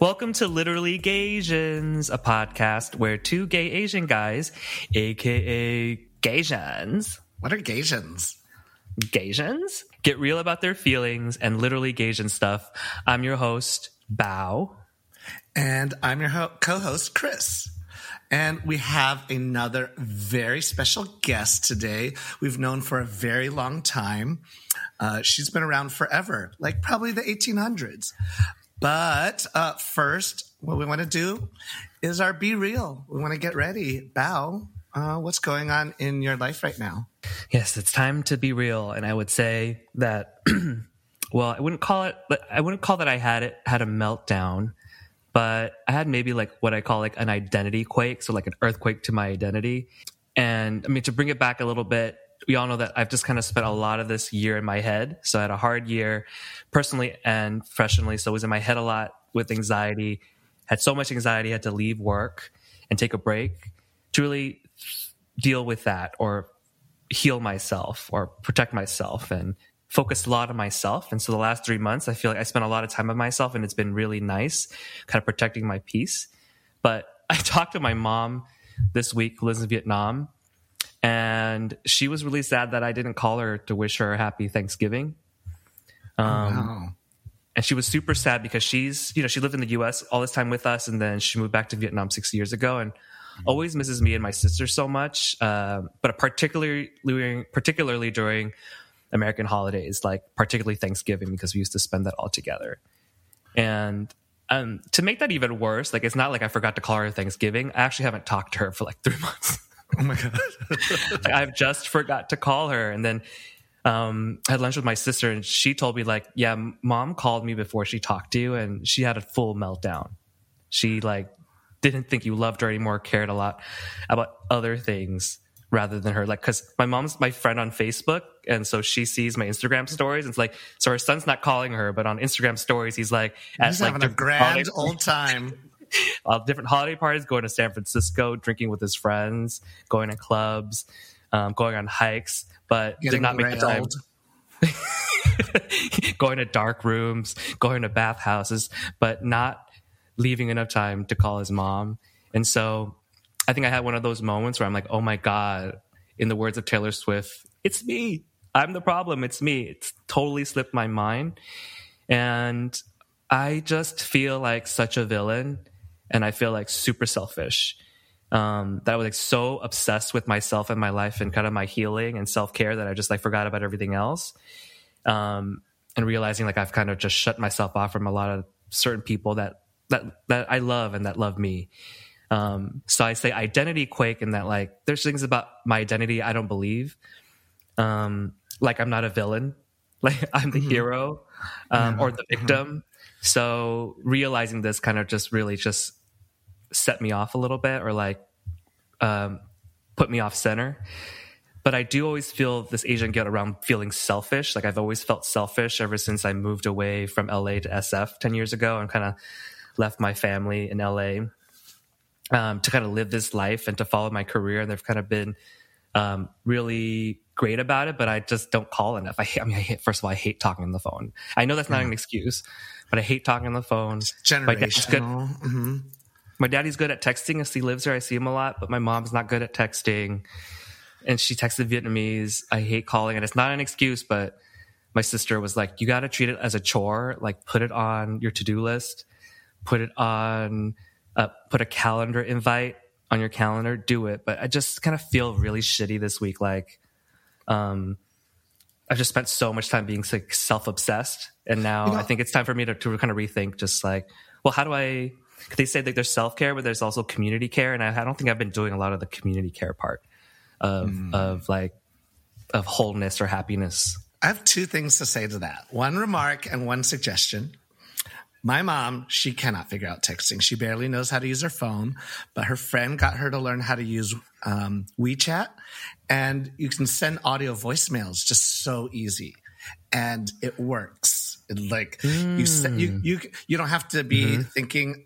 Welcome to Literally Gaysians, a podcast where two gay Asian guys, aka Gaysians. What are Gaysians? Gaysians? Get real about their feelings and literally Gaysian stuff. I'm your host, Bao. And I'm your co-host, Chris. And we have another very special guest today. We've known for a very long time. She's been around forever, like probably the 1800s. But first, what we want to do is our Be Real. We want to get ready. Bao, what's going on in your life right now? Yes, it's time to be real. And I would say that, well, I wouldn't call that I had a meltdown. But I had maybe like what I call like an identity quake. So like an earthquake to my identity. And I mean, to bring it back a little bit, we all know that I've just kind of spent a lot of this year in my head. So I had a hard year personally and professionally. So I was in my head a lot with anxiety, had so much anxiety, had to leave work and take a break to really deal with that or heal myself or protect myself and focused a lot on myself. And so the last 3 months, I feel like I spent a lot of time on myself and it's been really nice kind of protecting my peace. But I talked to my mom this week, who lives in Vietnam, and she was really sad that I didn't call her to wish her a happy Thanksgiving. Wow. And she was super sad because she's, you know, she lived in the US all this time with us. And then she moved back to Vietnam 6 years ago and always misses me and my sister so much. But particularly during American holidays, like particularly Thanksgiving, because we used to spend that all together. And to make that even worse, like it's not like I forgot to call her Thanksgiving. I actually haven't talked to her for like 3 months. Oh my God. Like, I've just forgot to call her. And then I had lunch with my sister and she told me like, yeah, mom called me before she talked to you and she had a full meltdown. She like didn't think you loved her anymore, cared a lot about other things rather than her, like, because my mom's my friend on Facebook, and so she sees my Instagram stories. And it's like, so her son's not calling her, but on Instagram stories, he's like, he's having a grand old time. Different holiday parties, going to San Francisco, drinking with his friends, going to clubs, going on hikes, but did not make the time. Going to dark rooms, going to bathhouses, but not leaving enough time to call his mom. And so I think I had one of those moments where I'm like, oh my God, in the words of Taylor Swift, it's me. I'm the problem. It's me. It's totally slipped my mind. And I just feel like such a villain, and I feel like super selfish. That I was like so obsessed with myself and my life and kind of my healing and self-care that I just like forgot about everything else. And realizing like I've kind of just shut myself off from a lot of certain people that I love and that love me. So I say identity quake, in that like there's things about my identity I don't believe. Like I'm not a villain, like I'm the hero or the victim. So realizing this kind of just really just set me off a little bit, or like put me off center. But I do always feel this Asian guilt around feeling selfish. Like I've always felt selfish ever since I moved away from LA to SF 10 years ago and kind of left my family in LA to kind of live this life and to follow my career. And they've kind of been really great about it, but I just don't call enough. I hate talking on the phone. I know that's not an excuse, but I hate talking on the phone. It's generational. My daddy's good at texting. As he lives here, I see him a lot, but my mom's not good at texting. And she texted Vietnamese. I hate calling. And it's not an excuse, but my sister was like, you got to treat it as a chore. Like, put it on your to-do list. Put it on, put a calendar invite on your calendar. Do it. But I just kind of feel really shitty this week. Like, I've just spent so much time being like, self-obsessed. And now I think it's time for me to kind of rethink just like, well, how do I... They say that there's self-care, but there's also community care. And I don't think I've been doing a lot of the community care part of wholeness or happiness. I have two things to say to that. One remark and one suggestion. My mom, she cannot figure out texting. She barely knows how to use her phone, but her friend got her to learn how to use WeChat. And you can send audio voicemails just so easy. And it works. Like you don't have to be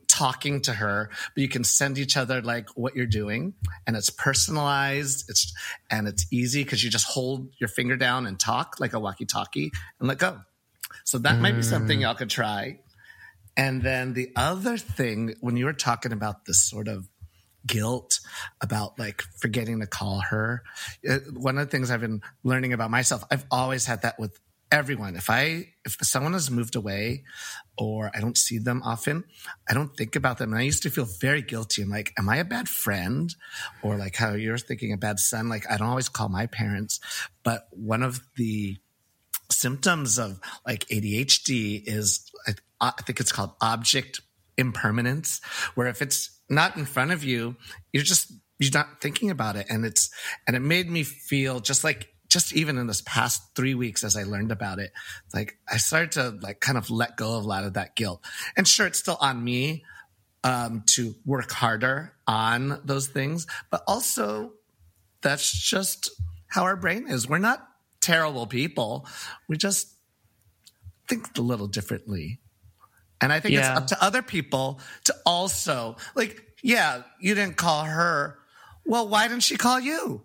talking to her, but you can send each other like what you're doing, and it's personalized. It's easy because you just hold your finger down and talk like a walkie-talkie and let go. So that might be something y'all could try. And then the other thing, when you were talking about this sort of guilt about like forgetting to call her, one of the things I've been learning about myself, I've always had that with everyone. If someone has moved away or I don't see them often, I don't think about them. And I used to feel very guilty. I'm like, am I a bad friend? Or like how you're thinking a bad son. Like I don't always call my parents. But one of the symptoms of like ADHD is, I think it's called object impermanence, where if it's not in front of you, you're not thinking about it. And it made me feel just like, just even in this past 3 weeks as I learned about it, like I started to like kind of let go of a lot of that guilt. And sure, it's still on me to work harder on those things, but also that's just how our brain is. We're not terrible people. We just think a little differently. And I think it's up to other people to also like, yeah, you didn't call her. Well, why didn't she call you?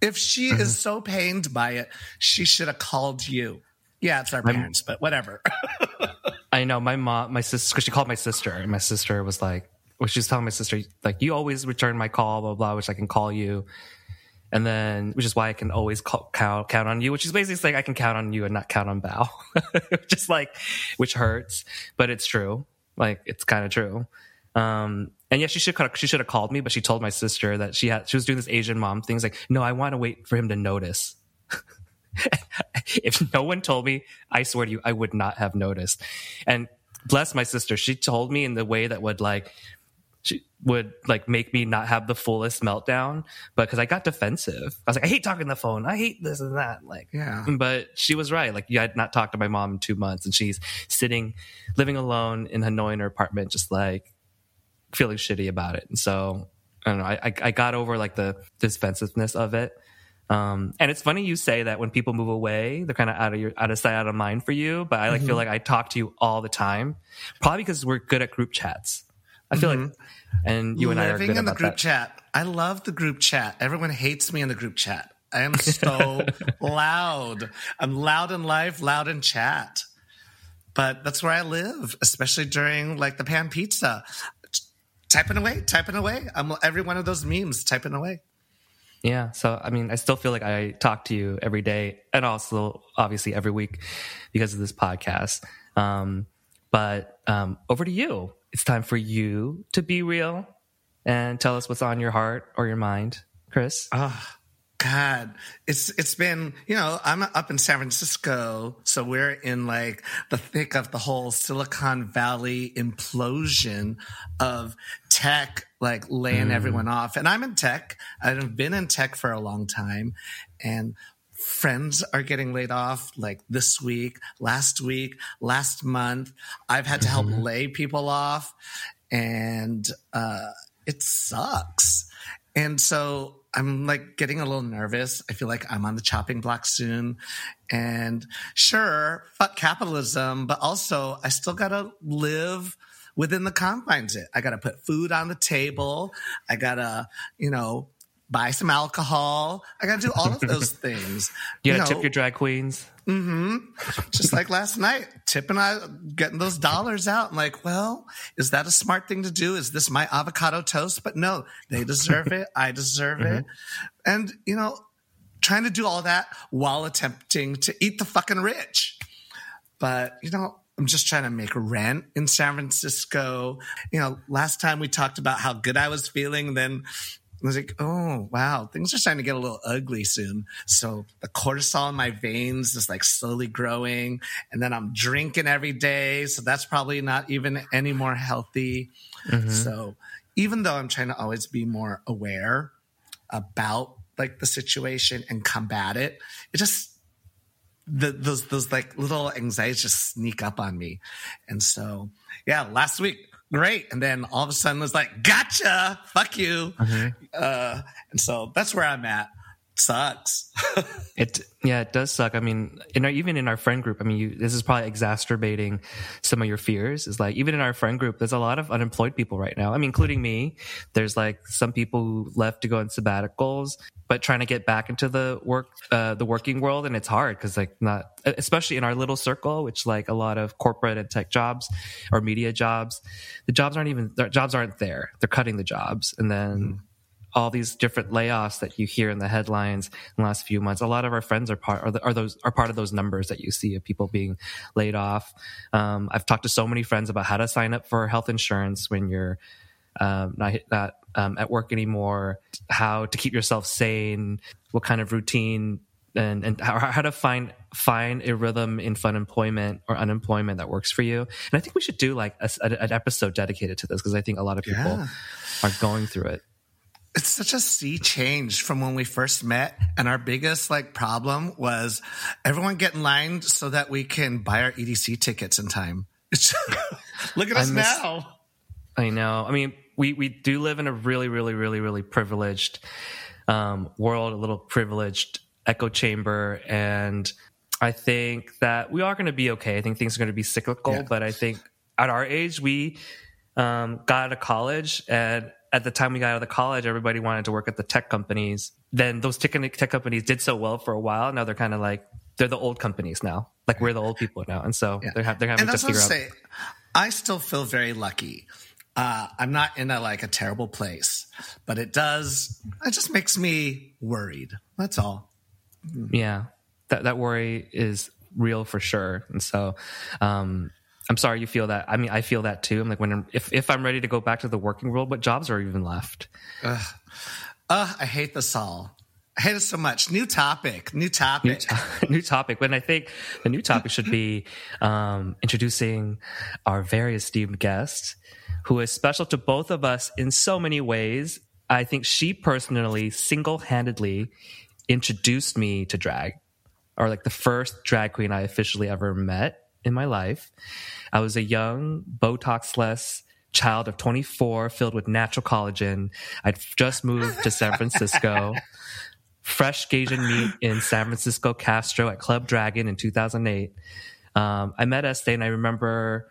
If she is so pained by it, she should have called you. Yeah, it's our parents, but whatever. I know. My mom, my sister, because she called my sister, and my sister was like, well, she was telling my sister, like, you always return my call, blah, blah, which I can call you. And then, which is why I can always count on you, which is basically saying I can count on you and not count on Bao. Just like, which hurts, but it's true. Like, it's kind of true. And yeah, she should have called me, but she told my sister that she was doing this Asian mom thing. It's like, no, I want to wait for him to notice. If no one told me, I swear to you, I would not have noticed. And bless my sister, she told me in the way that would like, she would like make me not have the fullest meltdown, but because I got defensive. I was like, I hate talking on the phone. I hate this and that. Like, yeah. But she was right. Like, I had not talked to my mom in 2 months, and she's living alone in Hanoi in her apartment, just like, feeling shitty about it. And so I don't know, I got over like the defensiveness of it. And it's funny you say that when people move away, they're kind of out of sight, out of mind for you. But I like feel like I talk to you all the time, probably because we're good at group chats. I feel like, and you and I are good in the group chat. I love the group chat. Everyone hates me in the group chat. I am so loud. I'm loud in life, loud in chat. But that's where I live, especially during like the pan pizza. Typing away. I'm every one of those memes typing away. Yeah. So, I mean, I still feel like I talk to you every day and also obviously every week because of this podcast. But over to you. It's time for you to be real and tell us what's on your heart or your mind, Chris. Ah. God, it's been, you know, I'm up in San Francisco, so we're in like the thick of the whole Silicon Valley implosion of tech, like laying everyone off. And I'm in tech. I've been in tech for a long time, and friends are getting laid off like this week, last month. I've had to help lay people off, and it sucks. And so I'm like getting a little nervous. I feel like I'm on the chopping block soon. And sure, fuck capitalism, but also I still got to live within the confines of it. I got to put food on the table. I got to, you know, buy some alcohol. I got to do all of those things. You got to tip your drag queens. Just like last night, Tip and I getting those dollars out. I'm like, well, is that a smart thing to do? Is this my avocado toast? But no, they deserve it. I deserve it. And, you know, trying to do all that while attempting to eat the fucking rich. But, you know, I'm just trying to make rent in San Francisco. You know, last time we talked about how good I was feeling, then I was like, oh, wow, things are starting to get a little ugly soon. So the cortisol in my veins is like slowly growing. And then I'm drinking every day. So that's probably not even any more healthy. So even though I'm trying to always be more aware about like the situation and combat it, it just, those like little anxieties just sneak up on me. And so, yeah, last week, great. And then all of a sudden it's like, gotcha, fuck you. And so that's where I'm at. It sucks. It does suck. I mean, even in our friend group, I mean, this is probably exacerbating some of your fears. It's like, even in our friend group, there's a lot of unemployed people right now. I mean, including me. There's like some people who left to go on sabbaticals, but trying to get back into the working world. And it's hard because like not, especially in our little circle, which like a lot of corporate and tech jobs or media jobs, jobs aren't there. They're cutting the jobs. And then all these different layoffs that you hear in the headlines in the last few months, a lot of our friends are part of those numbers that you see of people being laid off. I've talked to so many friends about how to sign up for health insurance when you're not at work anymore, how to keep yourself sane, what kind of routine, and how to find a rhythm in fun employment or unemployment that works for you. And I think we should do like an episode dedicated to this, because I think a lot of people are going through it. It's such a sea change from when we first met, and our biggest like problem was everyone get in line so that we can buy our EDC tickets in time. Look at us now. I know. I mean, we do live in a really, really, really, really privileged world, a little privileged echo chamber, and I think that we are going to be okay. I think things are going to be cyclical, but I think at our age, we got out of college, and at the time we got out of the college, everybody wanted to work at the tech companies. Then those tech companies did so well for a while. Now they're kind of like, they're the old companies now. Like we're the old people now. And so they're having to figure out. I still feel very lucky. I'm not in a terrible place, but it just makes me worried. That's all. Yeah. That worry is real for sure. And so, I'm sorry you feel that. I mean, I feel that too. I'm like, if I'm ready to go back to the working world, what jobs are even left? I hate this all. I hate it so much. New topic. When I think the new topic should be introducing our very esteemed guest, who is special to both of us in so many ways. I think she personally, single-handedly introduced me to drag, or like the first drag queen I officially ever met in my life. I was a young, Botox-less child of 24, filled with natural collagen. I'd just moved to San Francisco. Fresh Gaysian meat in San Francisco Castro at Club Dragon in 2008. I met Estée, and I remember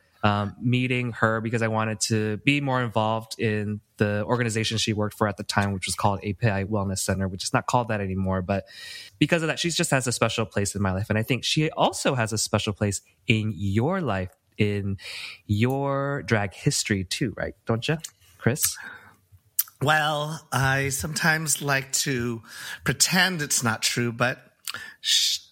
meeting her because I wanted to be more involved in the organization she worked for at the time, which was called API Wellness Center, which is not called that anymore. But because of that, she just has a special place in my life. And I think she also has a special place in your life, in your drag history too, right? Don't you, Chris? Well, I sometimes like to pretend it's not true, but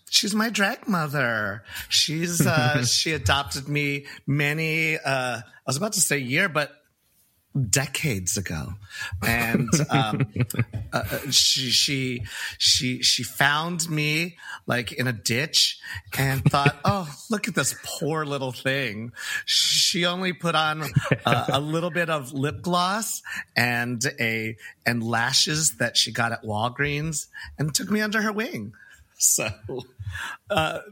She's my drag mother. She's she adopted me many I was about to say year, but decades ago. And she found me like in a ditch and thought, oh, look at this poor little thing. She only put on a little bit of lip gloss and lashes that she got at Walgreens and took me under her wing. So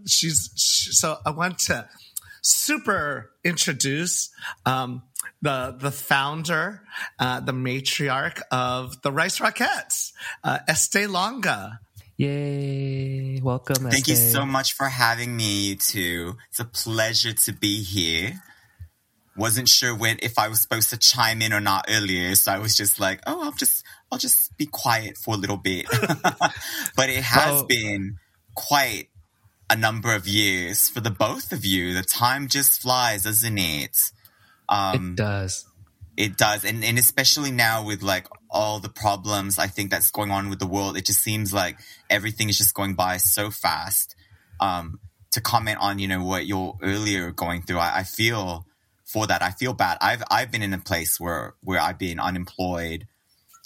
so I want to super introduce the founder, the matriarch of the Rice Rockettes, Estée Longah. Yay. Welcome, Estée. Thank you so much for having me, you two. It's a pleasure to be here. Wasn't sure if I was supposed to chime in or not earlier, so I was just like, I'll just be quiet for a little bit. But it has been quite a number of years for the both of you. The time just flies, doesn't it? It does. It does. And especially now with like all the problems I think that's going on with the world, it just seems like everything is just going by so fast. To comment on, what you're earlier going through, I feel for that. I feel bad. I've been in a place where I've been unemployed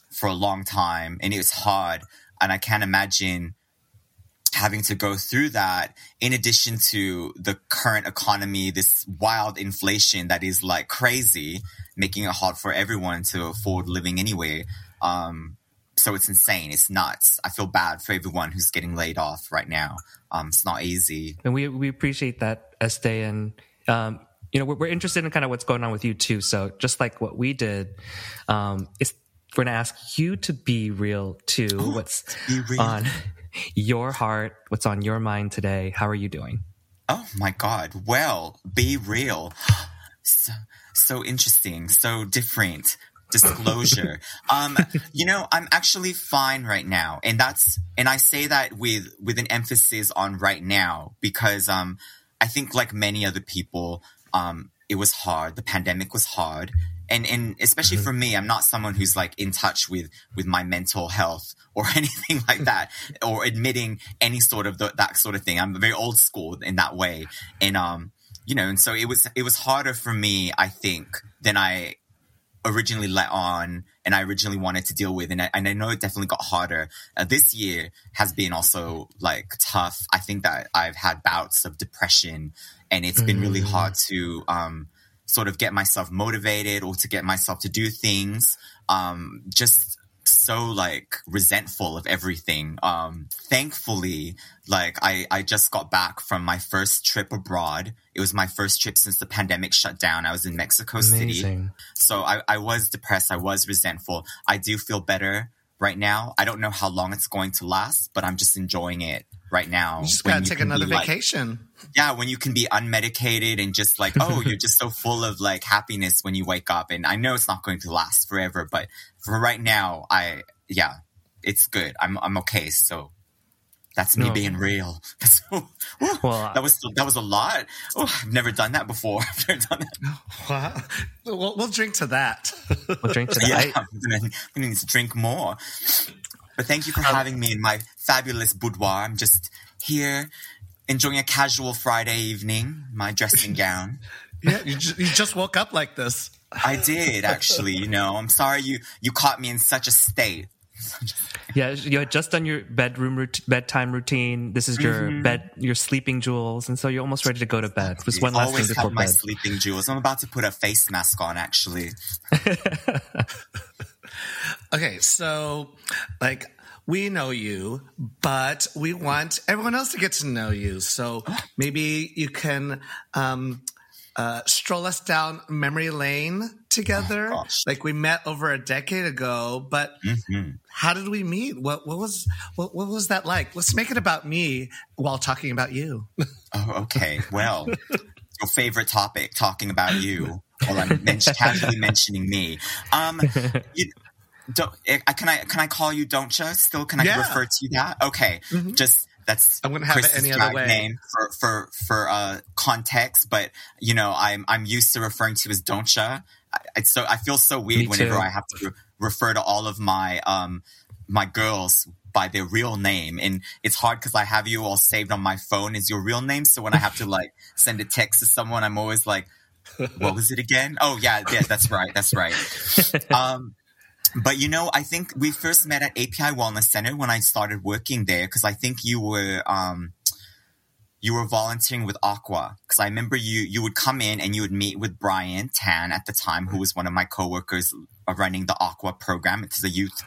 for a long time, and it was hard. And I can't imagine having to go through that in addition to the current economy, this wild inflation that is like crazy, making it hard for everyone to afford living anyway. So it's insane. It's nuts. I feel bad for everyone who's getting laid off right now. It's not easy. And we appreciate that, Estée. And, we're interested in kind of what's going on with you too. So just like what we did, we're going to ask you to be real too. What's on your heart? What's on your mind today? How are you doing? Oh my God. Well, be real. So interesting. So different disclosure. I'm actually fine right now. And I say that with an emphasis on right now, because I think like many other people, it was hard. The pandemic was hard. And especially for me, I'm not someone who's like in touch with my mental health or anything like that, or admitting any sort of that sort of thing. I'm very old school in that way. And, and so it was harder for me, I think, than I originally let on and I originally wanted to deal with. And I know it definitely got harder. This year has been also like tough. I think that I've had bouts of depression, and it's been really hard to, sort of get myself motivated or to get myself to do things. Just so like resentful of everything. Thankfully, like I just got back from my first trip abroad. It was my first trip since the pandemic shut down. I was in Mexico City. So I was depressed. I was resentful. I do feel better right now. I don't know how long it's going to last, but I'm just enjoying it right now. You just gotta take another vacation. When you can be unmedicated and just like, oh, you're just so full of like happiness when you wake up. And I know it's not going to last forever, but for right now, it's good. I'm okay. So that's me being real. So, that was a lot. Oh, I've never done that before. I've never done that. Wow. We'll drink to that. I'm gonna need to drink more. But thank you for having me in my fabulous boudoir. I'm just here enjoying a casual Friday evening, my dressing gown. Yeah, you just woke up like this. I did, actually. I'm sorry you caught me in such a state. Yeah, you had just done your bedtime routine. This is your your sleeping jewels, and so you're almost ready to go to bed. Just one last thing before bed. I always have my sleeping jewels. I'm about to put a face mask on, actually. Okay, so like we know you, but we want everyone else to get to know you. So maybe you can stroll us down memory lane together. Oh, like we met over a decade ago, but how did we meet? What was that like? Let's make it about me while talking about you. Oh, okay. Well, your favorite topic, talking about you, while I'm casually mentioning me. Can I call you Doncha still? Can I refer to you that? Okay, that's I wouldn't have Chris's it any other way. Name for context, but I'm used to referring to as Doncha. So I feel so weird whenever I have to refer to all of my my girls by their real name. And it's hard because I have you all saved on my phone as your real name. So when I have to like send a text to someone, I'm always like, what was it again? Oh, yeah, that's right. That's right. But, you know, I think we first met at API Wellness Center when I started working there, because I think you were volunteering with Aqua, because I remember you would come in and you would meet with Brian Tan at the time, who was one of my coworkers running the Aqua program. It's a youth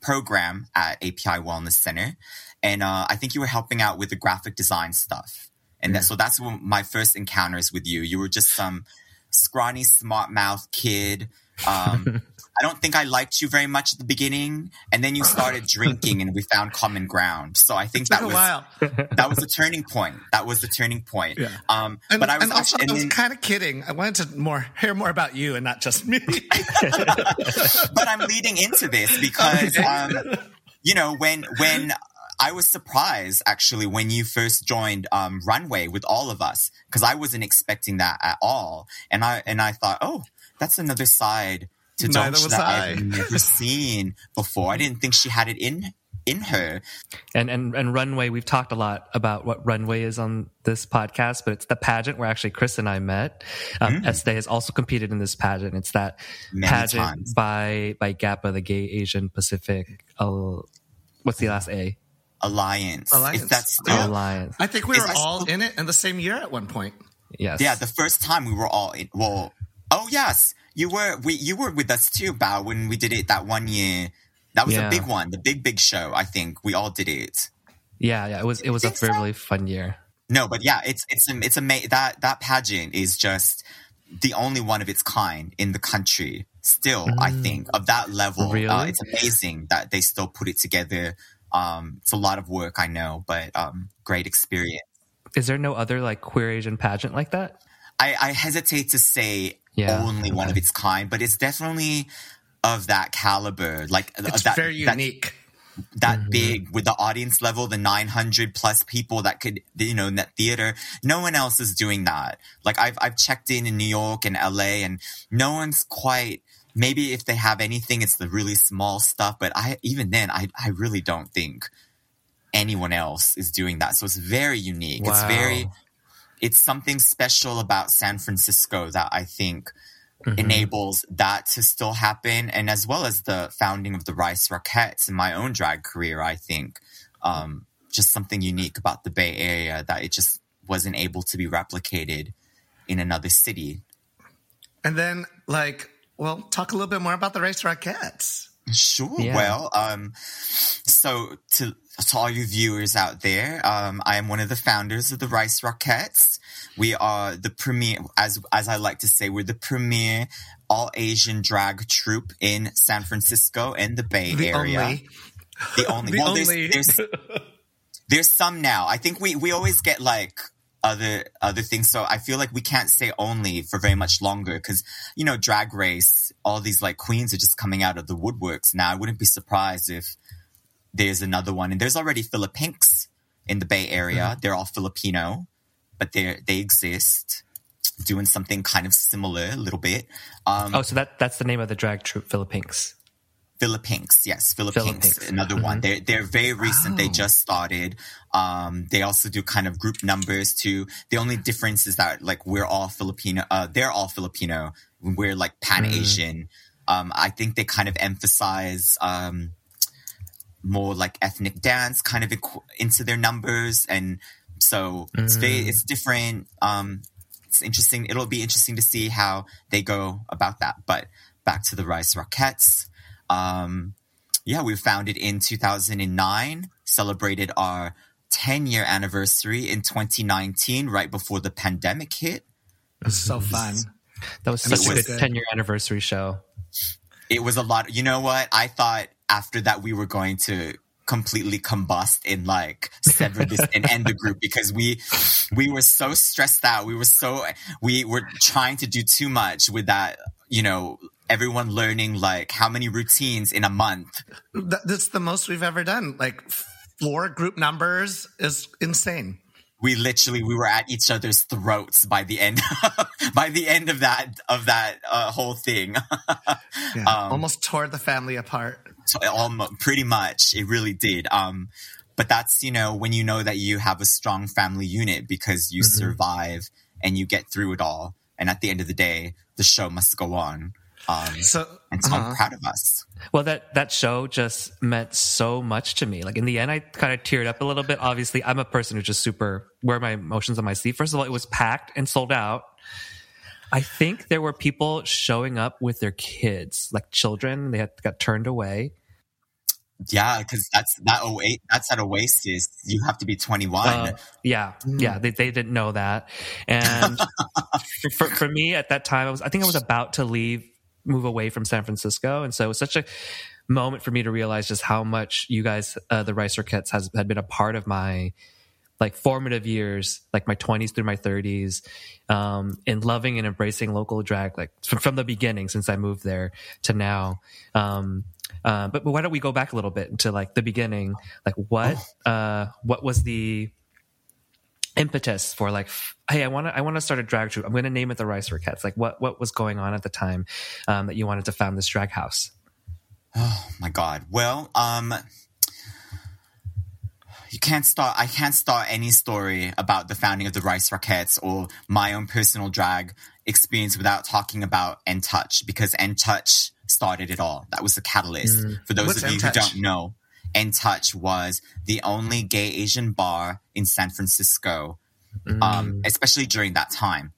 program at API Wellness Center. And I think you were helping out with the graphic design stuff. And so that's when my first encounters with you. You were just some scrawny, smart-mouthed kid. I don't think I liked you very much at the beginning. And then you started drinking and we found common ground. So I think that was a turning point. That was the turning point. Yeah. I was kind of kidding. I wanted to hear more about you and not just me. But I'm leading into this because, you know, when I was surprised actually when you first joined Runway with all of us, because I wasn't expecting that at all. And I thought, oh, that's another side to Doncha that I've never seen before. I didn't think she had it in her. And Runway, we've talked a lot about what Runway is on this podcast, but it's the pageant where actually Chris and I met. Estée has also competed in this pageant. It's that many pageant times. by GAPA, the Gay Asian Pacific. What's the last A? Alliance. Is that still Alliance? I think we were all in it in the same year at one point. Yes. Yeah, the first time we were all in. Well, oh yes. You were with us too, Bao, when we did it that one year. That was a big one, the big show. I think we all did it. Yeah. It was a very really fun year. No, but yeah, it's amazing. That pageant is just the only one of its kind in the country. Still, I think of that level, really? It's amazing that they still put it together. It's a lot of work, I know, but great experience. Is there no other like queer Asian pageant like that? I hesitate to say. Yeah, only one of its kind, but it's definitely of that caliber. Like it's that, very unique. That big with the audience level, the 900 plus people that could, you know, in that theater. No one else is doing that. Like I've checked in New York and LA, and no one's quite. Maybe if they have anything, it's the really small stuff. But I really don't think anyone else is doing that. So it's very unique. Wow. It's something special about San Francisco that I think enables that to still happen. And as well as the founding of the Rice Rockettes in my own drag career, I think just something unique about the Bay Area that it just wasn't able to be replicated in another city. And then, talk a little bit more about the Rice Rockettes. Sure. Yeah. Well, so to all you viewers out there, I am one of the founders of the Rice Rockettes. We are the premier, as I like to say, we're the premier all-Asian drag troupe in San Francisco and the Bay Area. The only. Well, there's some now. I think we always get like other things. So I feel like we can't say only for very much longer because, you know, Drag Race, all these like queens are just coming out of the woodworks now. I wouldn't be surprised if there's another one. And there's already Filipinks in the Bay Area. Mm-hmm. They're all Filipino, but they exist doing something kind of similar a little bit. So that's the name of the drag troupe, Filipinks. Filipinks, yes. Filipinks, another one. They're very recent. Wow. They just started. They also do kind of group numbers too. The only difference is that like we're all Filipino. They're all Filipino. We're like Pan-Asian. I think they kind of emphasize more like ethnic dance kind of into their numbers. And so it's different. It's interesting. It'll be interesting to see how they go about that. But back to the Rice Rockettes. We were founded in 2009, celebrated our 10-year anniversary in 2019, right before the pandemic hit. It was so fun. That was such a good 10-year anniversary show. It was a lot. You know what? I thought after that we were going to completely combust and like sever this and end the group because we were so stressed out. We were trying to do too much with that, you know, everyone learning like how many routines in a month. That's the most we've ever done. Like 4 group numbers is insane. we were at each other's throats by the end of that whole thing. Yeah, almost tore the family apart. Almost, pretty much, it really did. But that's, when you know that you have a strong family unit, because you survive and you get through it all. And at the end of the day, the show must go on. So I'm proud of us. Well, that show just meant so much to me. Like, in the end, I kind of teared up a little bit. Obviously, I'm a person who just wear my emotions on my sleeve. First of all, it was packed and sold out. I think there were people showing up with their kids, like children. They got turned away. Yeah, because that's at Oasis. You have to be 21. Yeah. They didn't know that. And for me at that time, I think I was about to move away from San Francisco, and so it was such a moment for me to realize just how much you guys, the Rice Rockettes, had been a part of my formative years, my 20s through my 30s, and loving and embracing local drag from the beginning, since I moved there to now. But why don't we go back a little bit to the beginning? What was the impetus for hey, I want to start a drag troupe. I'm going to name it the Rice Rockettes. What was going on at the time that you wanted to found this drag house? Oh my God. Well, I can't start any story about the founding of the Rice Rockettes or my own personal drag experience without talking about N-Touch, because N-Touch started it all. That was the catalyst. For those of you who don't know, N-Touch was the only gay Asian bar in San Francisco, especially during that time.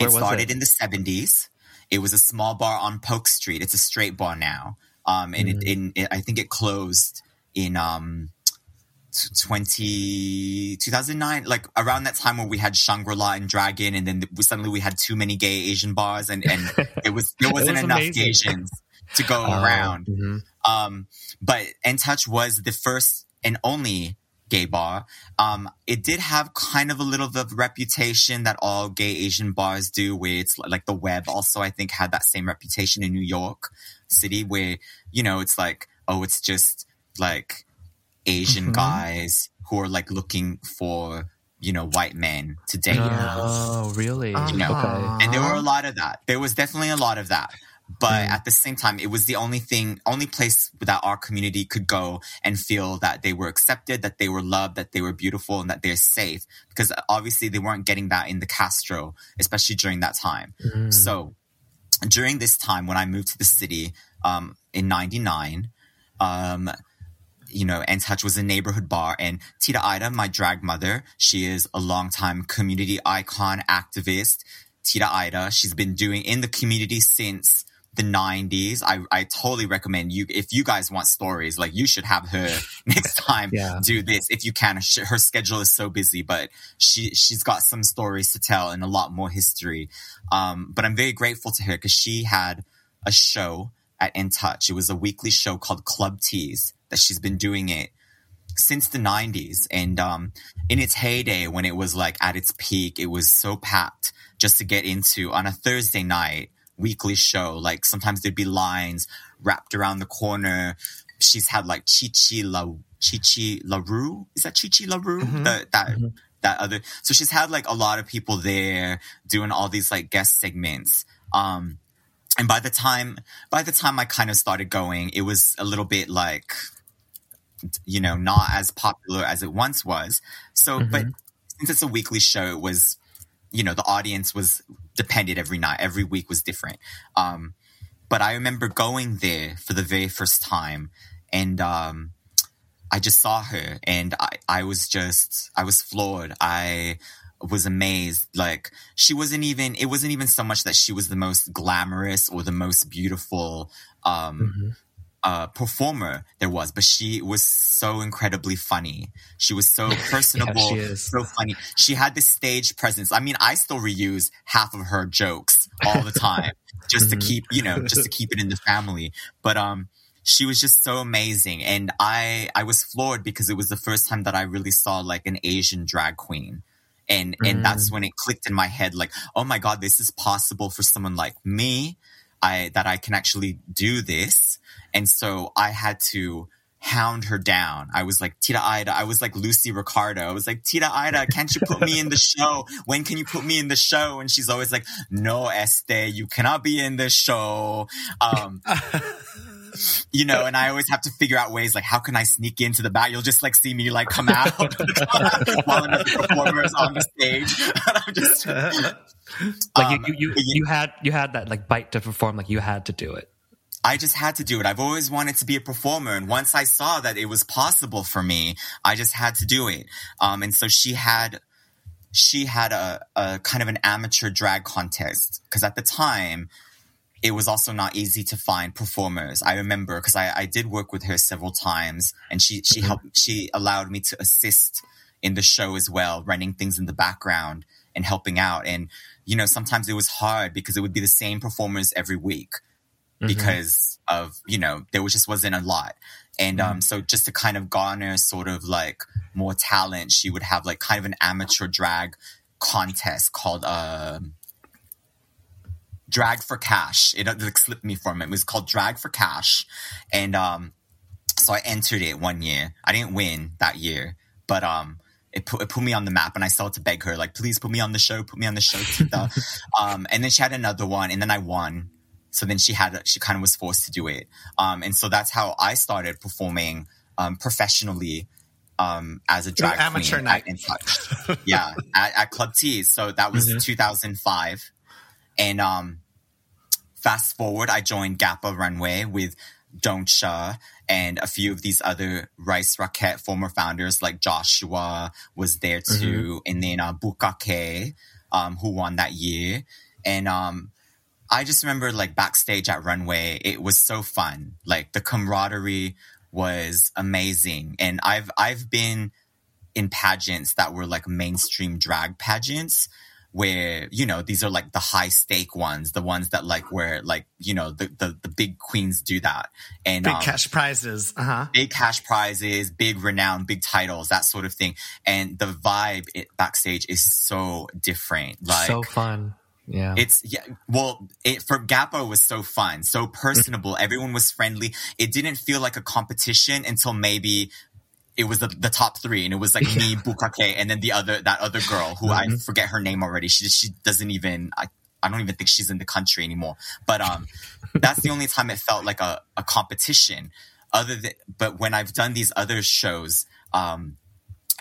It started in the 70s. It was a small bar on Polk Street. It's a straight bar now. I think it closed in 2009, around that time where we had Shangri-La and Dragon, and then suddenly we had too many gay Asian bars, and there wasn't enough gay Asians to go around. But N-Touch was the first and only gay bar. It did have kind of a little bit of reputation that all gay Asian bars do, where it's the Web also, I think, had that same reputation in New York City, where, it's it's just Asian guys who are looking for, white men to date. Oh, really? Okay. And there were a lot of that. There was definitely a lot of that. But at the same time, it was the only place that our community could go and feel that they were accepted, that they were loved, that they were beautiful, and that they're safe. Because obviously they weren't getting that in the Castro, especially during that time. So during this time, when I moved to the city in 99, N-Touch was a neighborhood bar, and Tita Aida, my drag mother, she is a longtime community icon, activist. Tita Aida, she's been doing in the community since the 90s. I totally recommend you, if you guys want stories, you should have her next time. Do this if you can. Her schedule is so busy, but she's got some stories to tell and a lot more history. But I'm very grateful to her because she had a show at N-Touch. It was a weekly show called Club Teas, that she's been doing it since the 90s. And in its heyday, when it was at its peak, it was so packed just to get into on a Thursday night weekly show. Sometimes there'd be lines wrapped around the corner. She's had Chi Chi La Rue. Is that Chi Chi La Rue? That other. So she's had a lot of people there doing all these guest segments. And by the time I kind of started going, it was a little bit not as popular as it once was. So, but since it's a weekly show, it was, the audience was dependent every night. Every week was different. But I remember going there for the very first time, and I just saw her, and I was floored. I was amazed. It wasn't even so much that she was the most glamorous or the most beautiful performer there was, but she was so incredibly funny. She was so personable, so funny. She had this stage presence. I mean, I still reuse half of her jokes all the time just to keep, just to keep it in the family. But, she was just so amazing. And I was floored because it was the first time that I really saw an Asian drag queen. And that's when it clicked in my head, oh my God, this is possible for someone like me, that I can actually do this. And so I had to hound her down. I was like, Tita Aida. I was like Lucy Ricardo. I was like, Tita Aida, can't you put me in the show? When can you put me in the show? And she's always like, no, Estée, you cannot be in the show. You know, and I always have to figure out ways, like, how can I sneak into the back? You'll just, like, see me, like, come out while another performer is on the stage. And I'm just... like, you had that, like, bite to perform. Like, you had to do it. I just had to do it. I've always wanted to be a performer. And once I saw that it was possible for me, I just had to do it. And so she had a kind of an amateur drag contest. Because at the time... it was also not easy to find performers. I remember because I did work with her several times, and she helped. She allowed me to assist in the show as well, running things in the background and helping out. And, you know, sometimes it was hard because it would be the same performers every week because of, you know, there just wasn't a lot. And so just to kind of garner sort of like more talent, she would have like kind of an amateur drag contest called... Drag for Cash. It slipped me from it. It was called Drag for Cash. And so I entered it one year. I didn't win that year, but it put me on the map, and I started to beg her, like, please put me on the show, Tita. And then she had another one, and then I won. So then she kind of was forced to do it. And so that's how I started performing professionally as a drag queen night. At N-Touch. Yeah, at Club T. So that was 2005. And fast forward, I joined Gappa Runway with Doncha and a few of these other Rice Rockette former founders, like Joshua was there too. And then Bukkake, who won that year. And I just remember, like, backstage at Runway, it was so fun. Like, the camaraderie was amazing. And I've been in pageants that were like mainstream drag pageants, where, you know, these are like the high stake ones, the ones that like where, like, you know, the big queens do that. And big cash prizes. Big cash prizes, big renown, big titles, that sort of thing. And the vibe backstage is so different. Like, so fun. Yeah. For Gappa was so fun, so personable. Everyone was friendly. It didn't feel like a competition until maybe it was the top three, and it was like me, Bukkake, and then that other girl who I forget her name already. She doesn't even, I don't even think she's in the country anymore. But that's the only time it felt like a competition. But when I've done these other shows,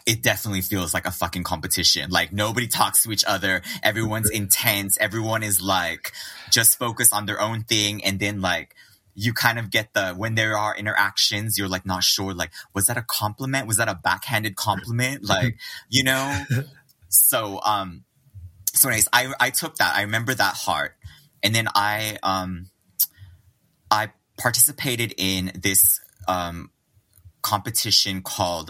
it definitely feels like a fucking competition. Like, nobody talks to each other. Everyone's intense. Everyone is like just focused on their own thing, and then like, you kind of get when there are interactions, you're like not sure, like, was that a compliment? Was that a backhanded compliment? Like, you know? So anyways, I took that. I remember that heart. And then I participated in this competition called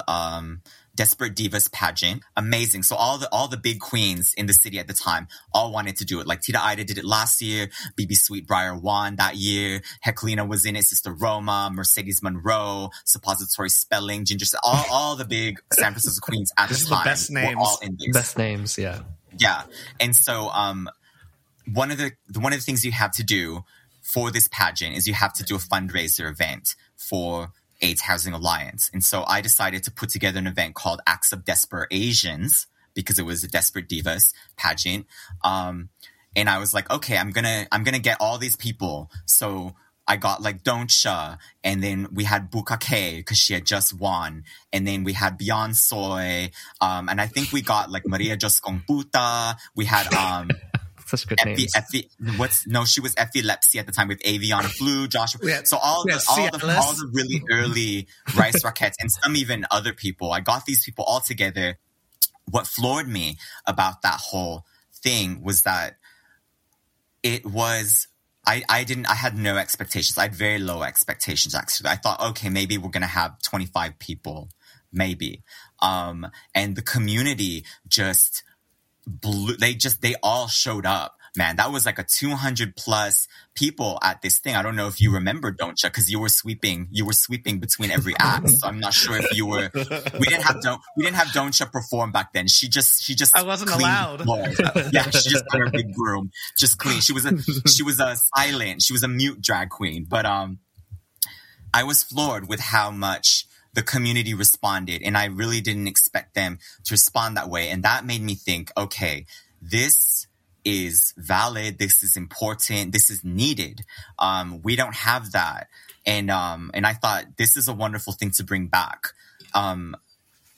Desperate Divas pageant. Amazing. So all the big queens in the city at the time all wanted to do it. Like, Tita Aida did it last year. Bibi Sweetbriar won that year. Heclina was in it. Sister Roma, Mercedes Monroe, Suppository Spelling, Ginger. All the big San Francisco queens at the time. The best names. Were all in this. Best names. Yeah. Yeah. And so one of the things you have to do for this pageant is you have to do a fundraiser event for AIDS Housing Alliance. And so I decided to put together an event called Acts of Desperate Asians, because it was a Desperate Divas pageant. And I was like, okay, I'm gonna get all these people. So I got like Doncha, and then we had Bukkake because she had just won, and then we had Beyonce, and I think we got like Maria Jos Computa. We had such good names. She was Epilepsy at the time with Aviana Flu, Joshua. So all the really early Rice Rockettes, and some even other people. I got these people all together. What floored me about that whole thing was that it was I had no expectations. I had very low expectations, actually. I thought, okay, maybe we're gonna have 25 people, maybe. And the community just blew, they all showed up, man. That was like a 200 plus people at this thing. I don't know if you remember, Doncha, because you were sweeping between every act. So I'm not sure if you were. We didn't have Doncha perform back then. She just I wasn't allowed. Yeah, she just got her big broom, just clean. She was a silent. She was a mute drag queen, but I was floored with how much the community responded, and I really didn't expect them to respond that way. And that made me think, okay, this is valid. This is important. This is needed. We don't have that. And I thought this is a wonderful thing to bring back.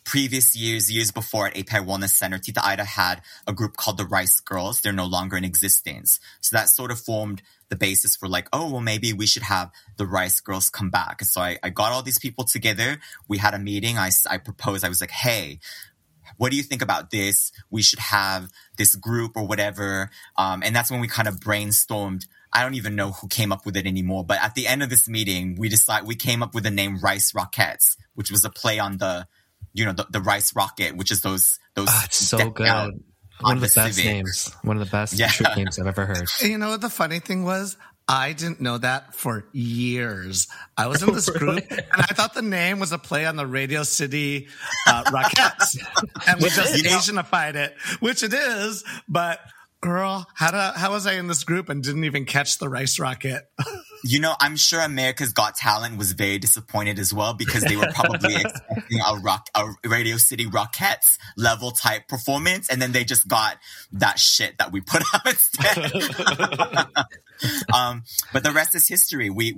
Previous years before at API Wellness Center, Tita Aida had a group called the Rice Girls. They're no longer in existence. So that sort of formed the basis for like, oh, well, maybe we should have the Rice Girls come back. So I got all these people together. We had a meeting. I proposed. I was like, hey, what do you think about this? We should have this group or whatever. And that's when we kind of brainstormed. I don't even know who came up with it anymore. But at the end of this meeting, we came up with the name Rice Rockettes, which was a play on the rice rocket, which is those. Oh, it's so good. One of the best Civic names. One of the best trip names I've ever heard. You know what the funny thing was? I didn't know that for years. I was in this group, and I thought the name was a play on the Radio City Rockettes, and we just Asianified it, which it is. But girl, how was I in this group and didn't even catch the Rice Rocket? You know, I'm sure America's Got Talent was very disappointed as well, because they were probably expecting a Radio City Rockettes level type performance, and then they just got that shit that we put up instead. But the rest is history. We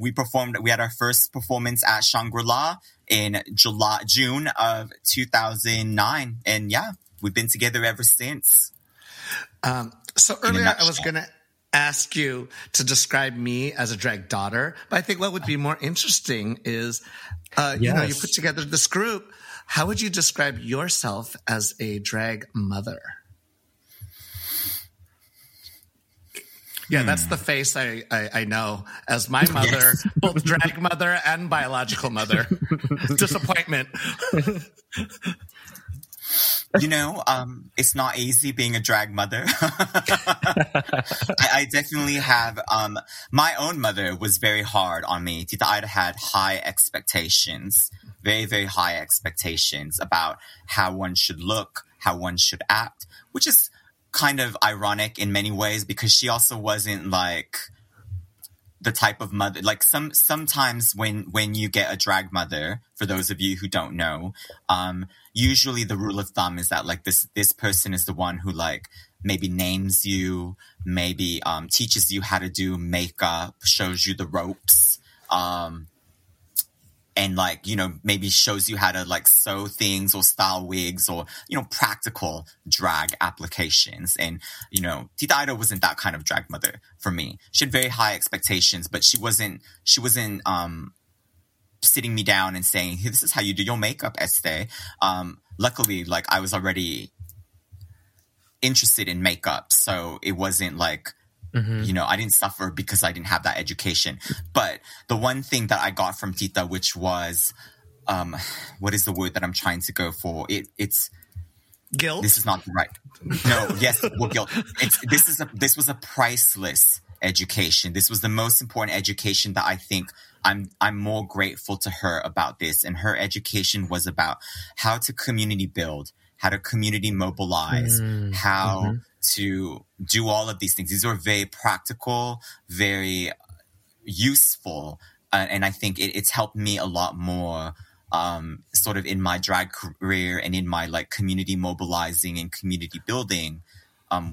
had our first performance at Shangri-La in June of 2009, and we've been together ever since. So earlier I was gonna ask you to describe me as a drag daughter, but I think what would be more interesting is, you put together this group. How would you describe yourself as a drag mother? Yeah, that's the face I know as my mother, both drag mother and biological mother. Disappointment. You know, it's not easy being a drag mother. I definitely have, my own mother was very hard on me. Tita Aida had high expectations, very, very high expectations about how one should look, how one should act, which is kind of ironic in many ways, because she also wasn't like the type of mother, like sometimes when you get a drag mother, for those of you who don't know, usually the rule of thumb is that like this person is the one who like maybe names you, maybe teaches you how to do makeup, shows you the ropes, and like, you know, maybe shows you how to like sew things or style wigs or, you know, practical drag applications. And, you know, Tita Aida wasn't that kind of drag mother for me. She had very high expectations, but she wasn't sitting me down and saying, hey, this is how you do your makeup, Estée. Luckily, like I was already interested in makeup. So it wasn't like, you know, I didn't suffer because I didn't have that education. But the one thing that I got from Tita, which was, what is the word that I'm trying to go for? It's guilt. This is not the right. No, yes, well, guilt. This was a priceless education. This was the most important education that I think I'm more grateful to her about this. And her education was about how to community build, how to community mobilize, how to do all of these things. These are very practical, very useful. And I think it's helped me a lot more sort of in my drag career and in my like community mobilizing and community building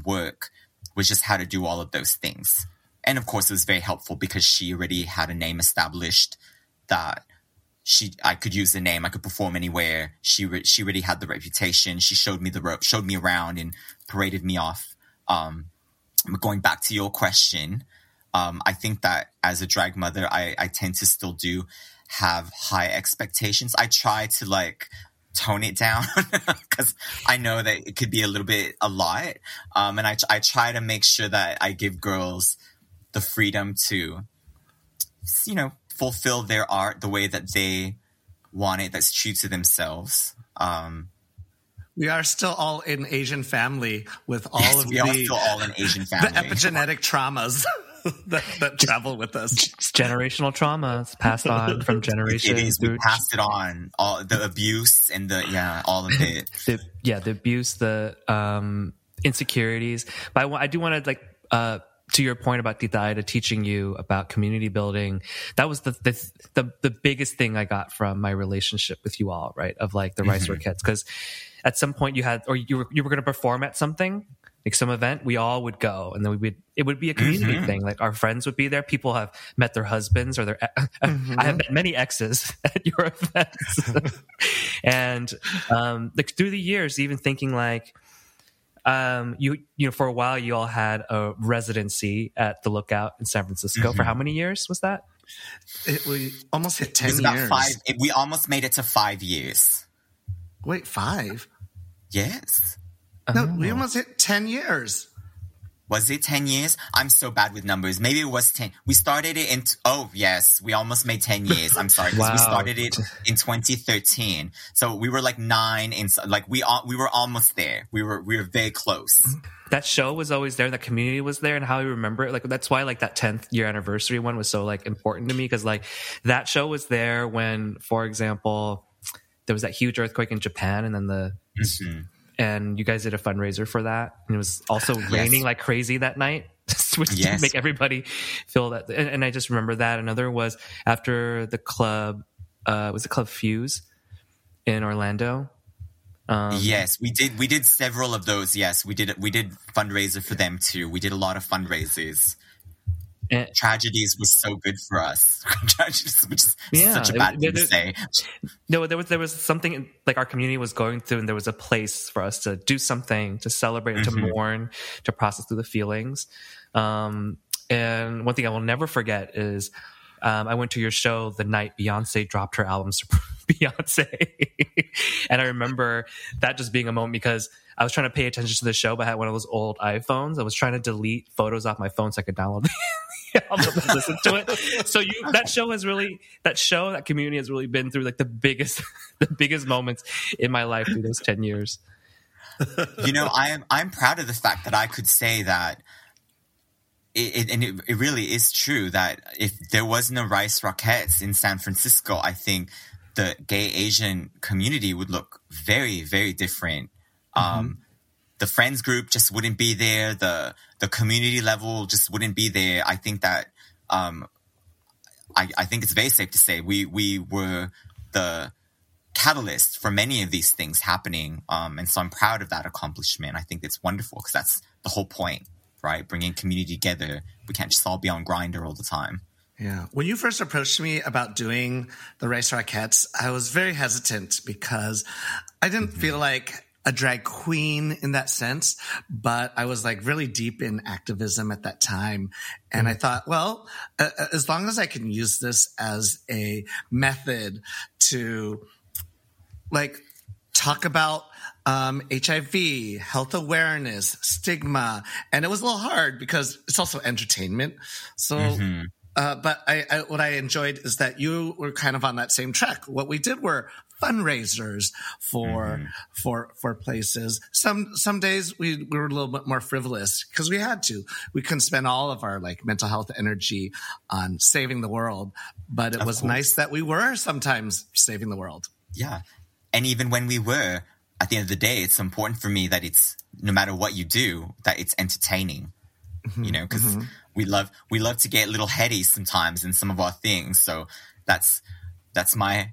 work, was just how to do all of those things. And of course, it was very helpful because she already had a name established that I could use the name. I could perform anywhere. She really had the reputation. She showed me the rope, showed me around, and paraded me off. Going back to your question, I think that as a drag mother, I tend to still do have high expectations. I try to like tone it down because I know that it could be a lot. And I try to make sure that I give girls the freedom to, you know, fulfill their art the way that they want it, that's true to themselves. We are still all in Asian family with all of we are still all in Asian family. The epigenetic traumas that travel with us. It's generational traumas passed on from generation. It is. We passed it on. All the abuse and all of it. The abuse, the insecurities. But I do want to to your point about Tita Aida teaching you about community building, that was the biggest thing I got from my relationship with you all, right? Of like the Rice Rockettes, because at some point you had, or you were going to perform at something, like some event, we all would go, and then it would be a community thing. Like our friends would be there. People have met their husbands or their, I have met many exes at your events. And like through the years, even thinking like, you know, for a while you all had a residency at the Lookout in San Francisco. For how many years was that? We almost hit 10 years. About 5. We almost made it to 5 years. Wait, 5? Yes. No, we almost hit 10 years. Was it 10 years? I'm so bad with numbers. Maybe it was 10. We started it in... Oh, yes. We almost made 10 years. I'm sorry. Wow. We started it in 2013. So we were like 9. We were almost there. We were very close. That show was always there. The community was there. And how I remember it. Like, that's why like that 10th year anniversary one was so like important to me. Because like that show was there when, for example, there was that huge earthquake in Japan. And then and you guys did a fundraiser for that. And it was also raining like crazy that night, which to make everybody feel that. And I just remember that. Another was after the club, was the Club Fuse in Orlando. We did several of those. Yes, we did fundraiser for them too. We did a lot of fundraisers. And tragedies was so good for us. Tragedies, which is such a bad thing to say. No, there was something like our community was going through, and there was a place for us to do something, to celebrate, to mourn, to process through the feelings. And one thing I will never forget is I went to your show the night Beyonce dropped her album, Beyonce. And I remember that just being a moment because I was trying to pay attention to the show, but I had one of those old iPhones. I was trying to delete photos off my phone so I could download the album and listen to it. So that community has really been through like the biggest moments in my life through those 10 years. You know, I'm proud of the fact that I could say that it really is true that if there was no Rice Rockettes in San Francisco, I think the gay Asian community would look very, very different. The friends group just wouldn't be there. The community level just wouldn't be there. I think that I think it's very safe to say we were the catalyst for many of these things happening. And so I'm proud of that accomplishment. I think it's wonderful because that's the whole point, right? Bringing community together. We can't just all be on Grindr all the time. Yeah. When you first approached me about doing the Rice Rockettes, I was very hesitant because I didn't feel like a drag queen in that sense, but I was like really deep in activism at that time. And I thought, well, as long as I can use this as a method to like talk about HIV, health awareness, stigma. And it was a little hard because it's also entertainment. So, but what I enjoyed is that you were kind of on that same track. What we did were fundraisers for places. Some days we were a little bit more frivolous because we had to. We couldn't spend all of our like mental health energy on saving the world, but it was nice that we were sometimes saving the world. Yeah, and even when we were, at the end of the day, it's important for me that it's no matter what you do, that it's entertaining. You know, because we love to get a little heady sometimes in some of our things. So that's my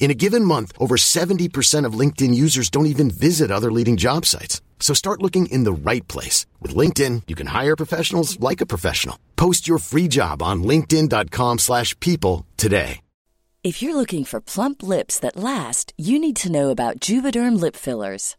In a given month, over 70% of LinkedIn users don't even visit other leading job sites. So start looking in the right place. With LinkedIn, you can hire professionals like a professional. Post your free job on linkedin.com/people today. If you're looking for plump lips that last, you need to know about Juvederm lip fillers.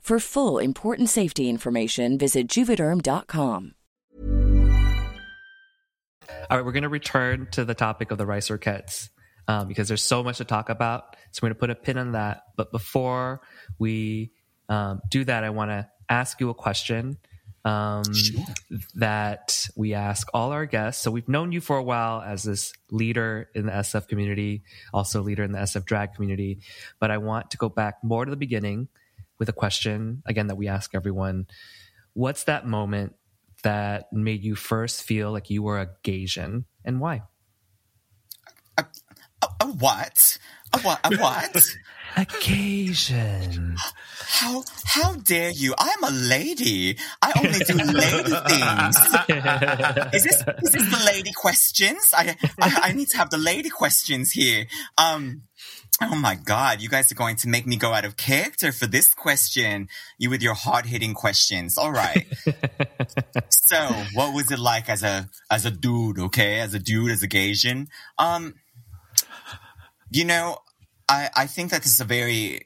For full, important safety information, visit Juvederm.com. All right, we're going to return to the topic of the Rice Rockettes because there's so much to talk about. So we're going to put a pin on that. But before we do that, I want to ask you a question that we ask all our guests. So we've known you for a while as this leader in the SF community, also leader in the SF drag community. But I want to go back more to the beginning with a question, again, that we ask everyone. What's that moment that made you first feel like you were a Gaysian, and why? A what? A Gaysian. How dare you? I'm a lady. I only do lady things. Is this the lady questions? I need to have the lady questions here. Oh my God, you guys are going to make me go out of character for this question. You with your hard-hitting questions. All right. So what was it like as a dude, okay? As a Gaysian? You know, I think that this is a very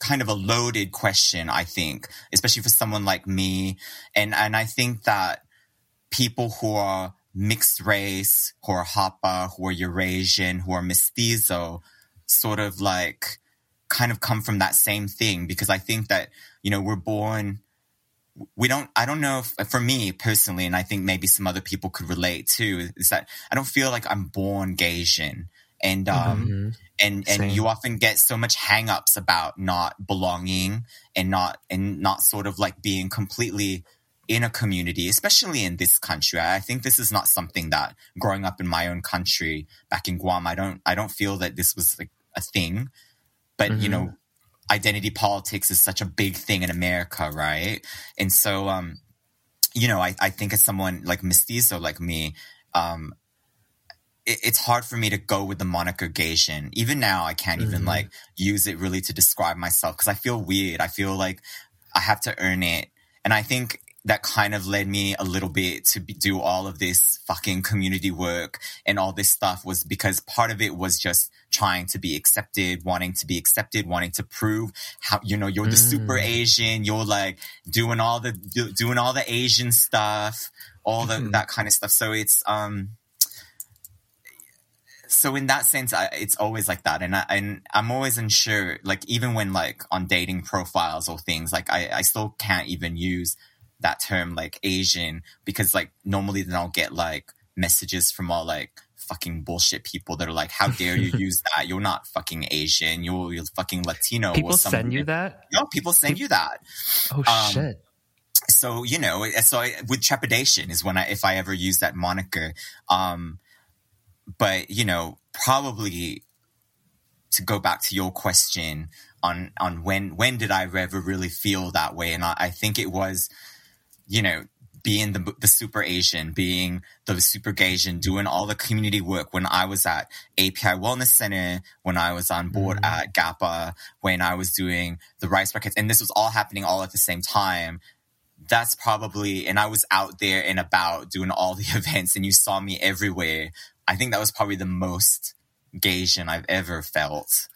kind of a loaded question, I think, especially for someone like me. And I think that people who are mixed race, who are Hapa, who are Eurasian, who are mestizo, sort of like kind of come from that same thing, because I think that, you know, we're born, for me personally, and I think maybe some other people could relate too, is that I don't feel like I'm born Gaysian. And and you often get so much hang-ups about not belonging and not sort of like being completely in a community, especially in this country. I think this is not something that growing up in my own country back in Guam, I don't feel that this was like a thing. But you know, identity politics is such a big thing in America, right? And so you know, I think as someone like mestizo like me, it's hard for me to go with the moniker Gaysian. Even now I can't even like use it really to describe myself because I feel weird. I feel like I have to earn it. And I think that kind of led me a little bit to do all of this fucking community work and all this stuff, was because part of it was just trying to be accepted, wanting to prove how, you know, you're the super Asian, you're like doing all the Asian stuff, all that kind of stuff. So it's, so in that sense, it's always like that. And I'm always unsure, like even when like on dating profiles or things, like I still can't even use that term like Asian, because like normally then I'll get like messages from all like fucking bullshit people that are like, how dare you use that? You're not fucking Asian. You're fucking Latino. People or something. Send you that? No, people send you that. Oh, shit. So, you know, with trepidation is when if I ever use that moniker. But, you know, probably to go back to your question on when did I ever really feel that way? And I think it was, you know, being the super Asian, being the super Gaysian, doing all the community work when I was at API Wellness Center, when I was on board at GAPA, when I was doing the Rice Rockettes, and this was all happening all at the same time. That's probably, and I was out there and about doing all the events and you saw me everywhere. I think that was probably the most Gaysian I've ever felt.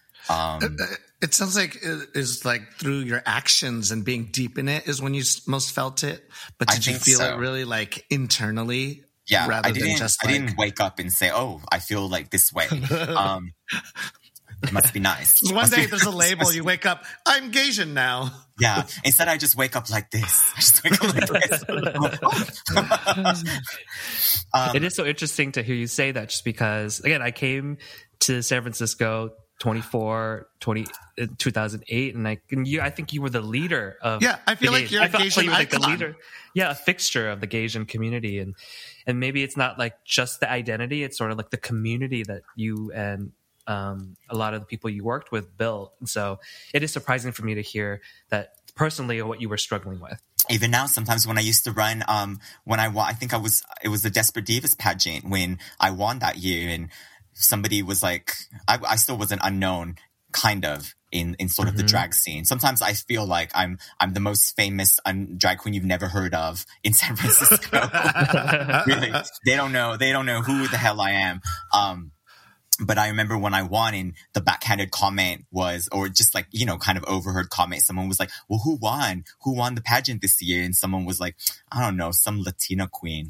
It sounds like it is like through your actions and being deep in it is when you most felt it. But did you feel it really like internally? Yeah, rather than just like... I didn't wake up and say, oh, I feel like this way. It must be nice. One day there's a label. You wake up, I'm Gaysian now. Yeah. Instead, I just wake up like this. I just wake up like this. It is so interesting to hear you say that just because, again, I came to San Francisco 2008, and I think you were the leader of. Yeah, I feel like you're a Gaysian icon. The leader, yeah, a fixture of the Gaysian community, and maybe it's not like just the identity; it's sort of like the community that you and a lot of the people you worked with built. And so, it is surprising for me to hear that personally what you were struggling with. Even now, sometimes when I used to run, it was the Desperate Divas pageant when I won that year, and somebody was like, I still was an unknown kind of in sort of the drag scene. Sometimes I feel like I'm the most famous drag queen you've never heard of in San Francisco. Really, they don't know who the hell I am. But I remember when I won, and the backhanded comment was, or just like, you know, kind of overheard comment. Someone was like, well, who won the pageant this year? And someone was like, I don't know, some Latina queen.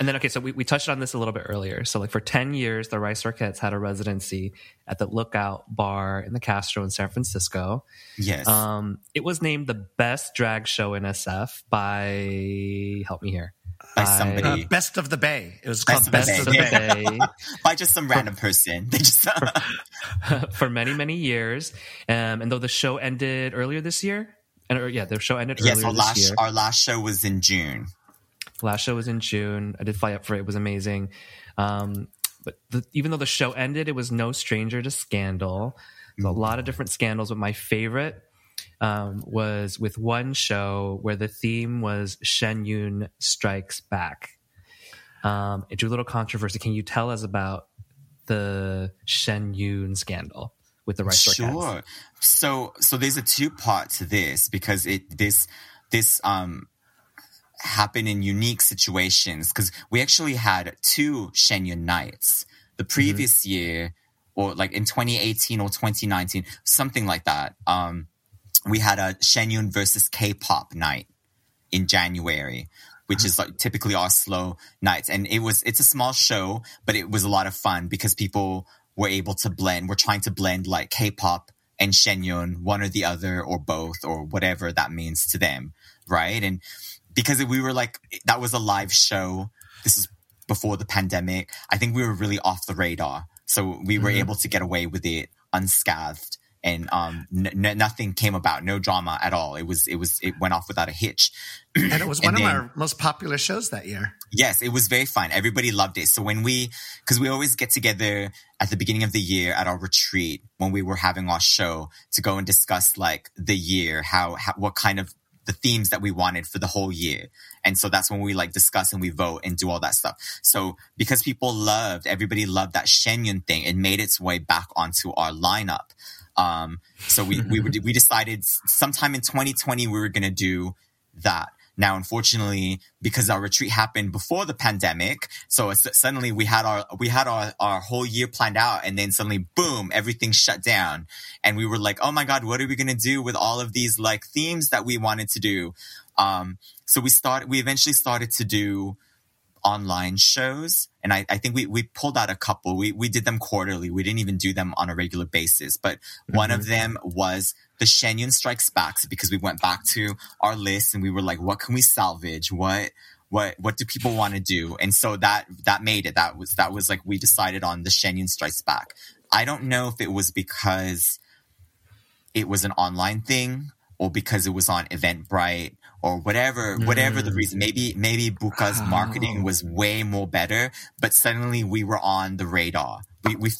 And then, okay, so we touched on this a little bit earlier. So, like, for 10 years, the Rice Rockettes had a residency at the Lookout Bar in the Castro in San Francisco. Yes. It was named the best drag show in SF by, help me here. By somebody. Best of the Bay. It was called Best of the Bay. By just some random person. They just for many, many years. And though the show ended earlier this year. Yes, our last show was in June. Last show was in June. I did fly up for it. It was amazing. But even though the show ended, it was no stranger to scandal. There's a lot of different scandals, but my favorite was with one show where the theme was Shen Yun Strikes Back. It drew a little controversy. Can you tell us about the Shen Yun scandal with the Rice Rockettes? Sure. So there's a two-part to this because this happen in unique situations because we actually had two Shen Yun nights the previous year, or like in 2018 or 2019, something like that. We had a Shen Yun versus K-pop night in January, which is like typically our slow nights, and it's a small show, but it was a lot of fun because people were able to blend. We're trying to blend like K-pop and Shen Yun, one or the other or both or whatever that means to them, right? And because we were like, that was a live show. This is before the pandemic. I think we were really off the radar. So we were able to get away with it unscathed, and nothing came about. No drama at all. It went off without a hitch. And it was one of our most popular shows that year. Yes, it was very fun. Everybody loved it. So because we always get together at the beginning of the year at our retreat when we were having our show to go and discuss like the year, what kind of, the themes that we wanted for the whole year. And so that's when we like discuss and we vote and do all that stuff. So because everybody loved that Shen Yun thing, it made its way back onto our lineup. So we decided sometime in 2020 we were going to do that. Now, unfortunately, because our retreat happened before the pandemic, so suddenly we had our whole year planned out, and then suddenly, boom, everything shut down. And we were like, oh my God, what are we going to do with all of these like themes that we wanted to do? So we eventually started to do online shows. And I think we pulled out a couple. We did them quarterly. We didn't even do them on a regular basis. But one of them was the Shen Yun Strikes Back, because we went back to our list and we were like, what can we salvage? What do people want to do? And so that made it. That was like, we decided on the Shen Yun Strikes Back. I don't know if it was because it was an online thing or because it was on Eventbrite or whatever the reason. Maybe Bukka's marketing was way more better, but suddenly we were on the radar.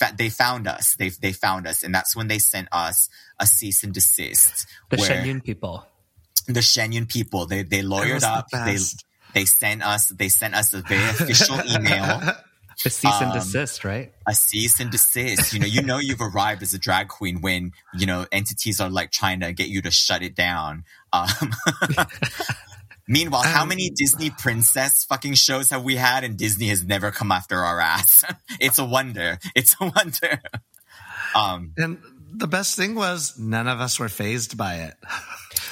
They found us. They found us, and that's when they sent us a cease and desist. The Shen Yun people. They lawyered up. They sent us a very official email. A cease and desist, right? A cease and desist. You know you've arrived as a drag queen when entities are like trying to get you to shut it down. Meanwhile, how many Disney princess fucking shows have we had, and Disney has never come after our ass? It's a wonder. It's a wonder. And the best thing was none of us were fazed by it.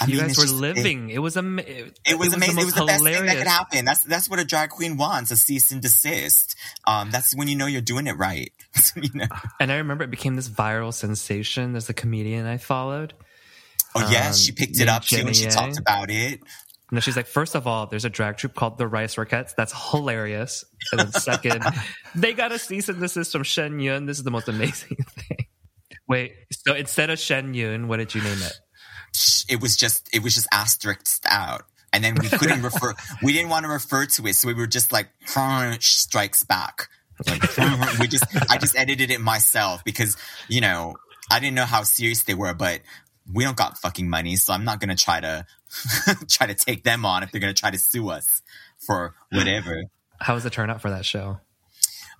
You guys were living. It was amazing. It was the best thing that could happen. That's what a drag queen wants, a cease and desist. That's when you know you're doing it right. You know? And I remember it became this viral sensation. There's a comedian I followed. Oh, yes. She picked it up, too, and she talked about it. And she's like, first of all, there's a drag troupe called the Rice Rockettes. That's hilarious. And then second, they got a cease and desist from Shen Yun. This is the most amazing thing. Wait, so instead of Shen Yun, what did you name it? It was just asterisked out. And then we couldn't refer. We didn't want to refer to it. So we were just like, strikes back. Like, I just edited it myself because, you know, I didn't know how serious they were, but we don't got fucking money. So I'm not going to try to take them on if they're going to try to sue us for whatever. How was the turnout for that show?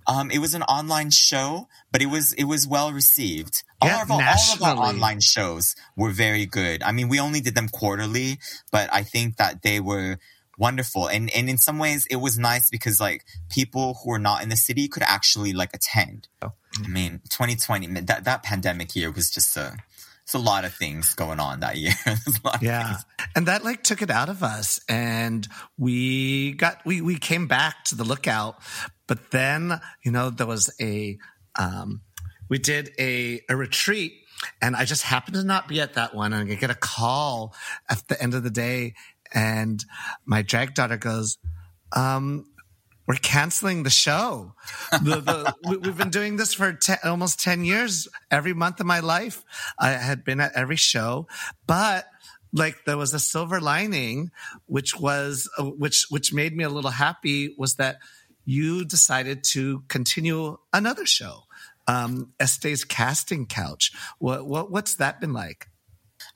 It was an online show, but it was well received. Yeah, all of our online shows were very good. I mean, we only did them quarterly, but I think that they were wonderful. And in some ways, it was nice because like people who are not in the city could actually like attend. Oh. I mean, 2020, that pandemic year was just it's a lot of things going on that year. Yeah. And that like took it out of us. And we came back to the Lookout. But then, you know, there was we did a retreat, and I just happened to not be at that one. And I get a call at the end of the day. And my drag daughter goes, we're canceling the show. We've been doing this for almost 10 years. Every month of my life, I had been at every show. But like there was a silver lining, which made me a little happy, was that you decided to continue another show, Estée's Casting Couch. What's that been like?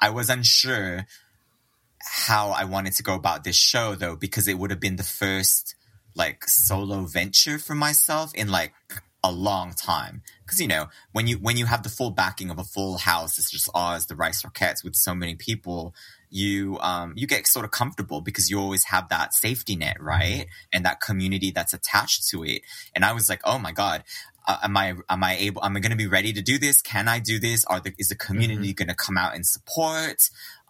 I was unsure how I wanted to go about this show, though, because it would have been the first like solo venture for myself in like a long time. Because, you know, when you have the full backing of a full house, it's just ours, the Rice Rockettes, with so many people, you get sort of comfortable because you always have that safety net, right? And that community that's attached to it. And I was like, oh my God, am I going to be ready to do this? Can I do this? Is the community going to come out and support?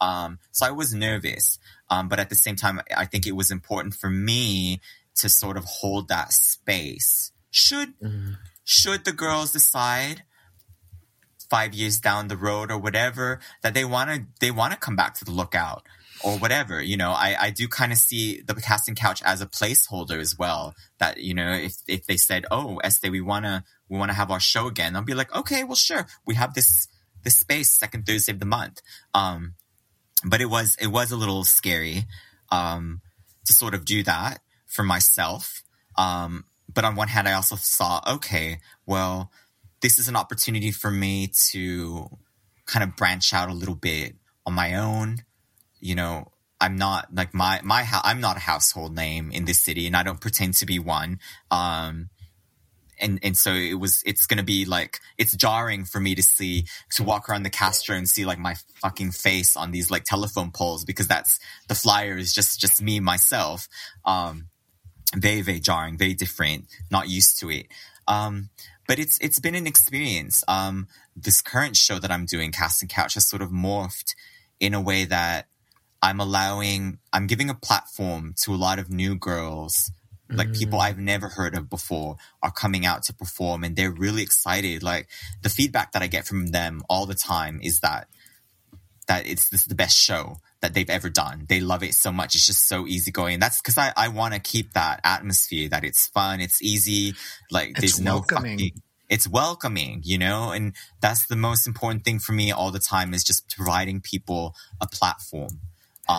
So I was nervous. But at the same time, I think it was important for me to sort of hold that space. Should the girls decide 5 years down the road or whatever that they want to come back to the Lookout or whatever, you know, I do kind of see the Casting Couch as a placeholder as well. That, you know, if they said, oh, Estée, we wanna have our show again, I'll be like, okay, well, sure, we have this space second Thursday of the month. But it was a little scary to sort of do that for myself. But on one hand, I also saw, okay, well, this is an opportunity for me to kind of branch out a little bit on my own. You know, I'm not like I'm not a household name in this city, and I don't pretend to be one. And so it's going to be like, it's jarring for me to walk around the Castro and see like my fucking face on these like telephone poles, because that's the flyer is just me, myself. Very, very jarring, very different, not used to it. But it's been an experience. This current show that I'm doing, Casting Couch, has sort of morphed in a way that I'm giving a platform to a lot of new girls. Like people I've never heard of before are coming out to perform, and they're really excited. Like the feedback that I get from them all the time is that this is the best show that they've ever done. They love it so much. It's just so easygoing. And that's because I want to keep that atmosphere, that it's fun, it's easy, like it's there's welcoming. It's welcoming, you know? And that's the most important thing for me all the time, is just providing people a platform.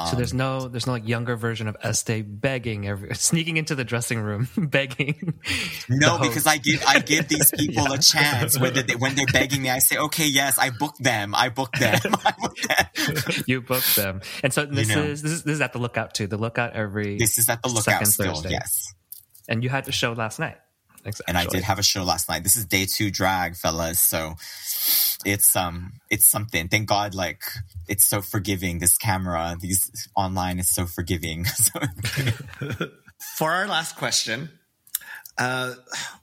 So there's no like younger version of Estée begging, sneaking into the dressing room, begging. No, because I give these people a chance. When they're begging me, I say, okay, yes, I booked them. You booked them, and so this is at the Lookout too. The Lookout this is at the Lookout still, Thursday. Yes. And you had a show last night. Exactly. And I did have a show last night. This is day 2 drag, fellas. So it's something. Thank God, like, it's so forgiving. This camera, these online is so forgiving. For our last question,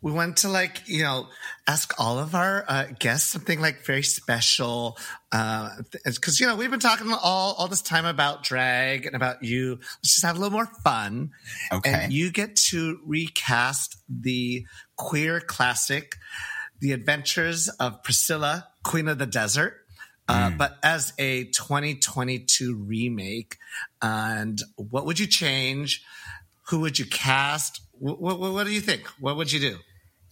we want to, like, you know, ask all of our guests something like very special. Because, you know, we've been talking all this time about drag and about you. Let's just have a little more fun. Okay. And you get to recast the queer classic, The Adventures of Priscilla, Queen of the Desert. But as a 2022 remake, and what would you change? Who would you cast? What do you think? What would you do?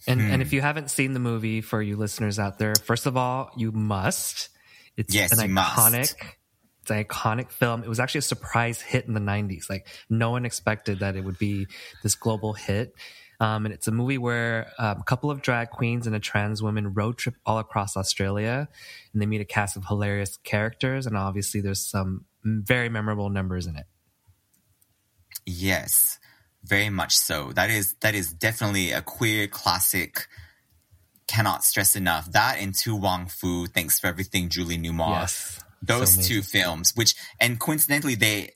And if you haven't seen the movie, for you listeners out there, first of all, you must. It's an iconic film. It was actually a surprise hit in the 90s. Like, no one expected that it would be this global hit. And it's a movie where a couple of drag queens and a trans woman road trip all across Australia, and they meet a cast of hilarious characters. And obviously there's some very memorable numbers in it. Yes, very much so. That is definitely a queer classic. Cannot stress enough. That and Tu Wong Fu, Thanks for Everything, Julie Newmar. Yes, those two films, and coincidentally they...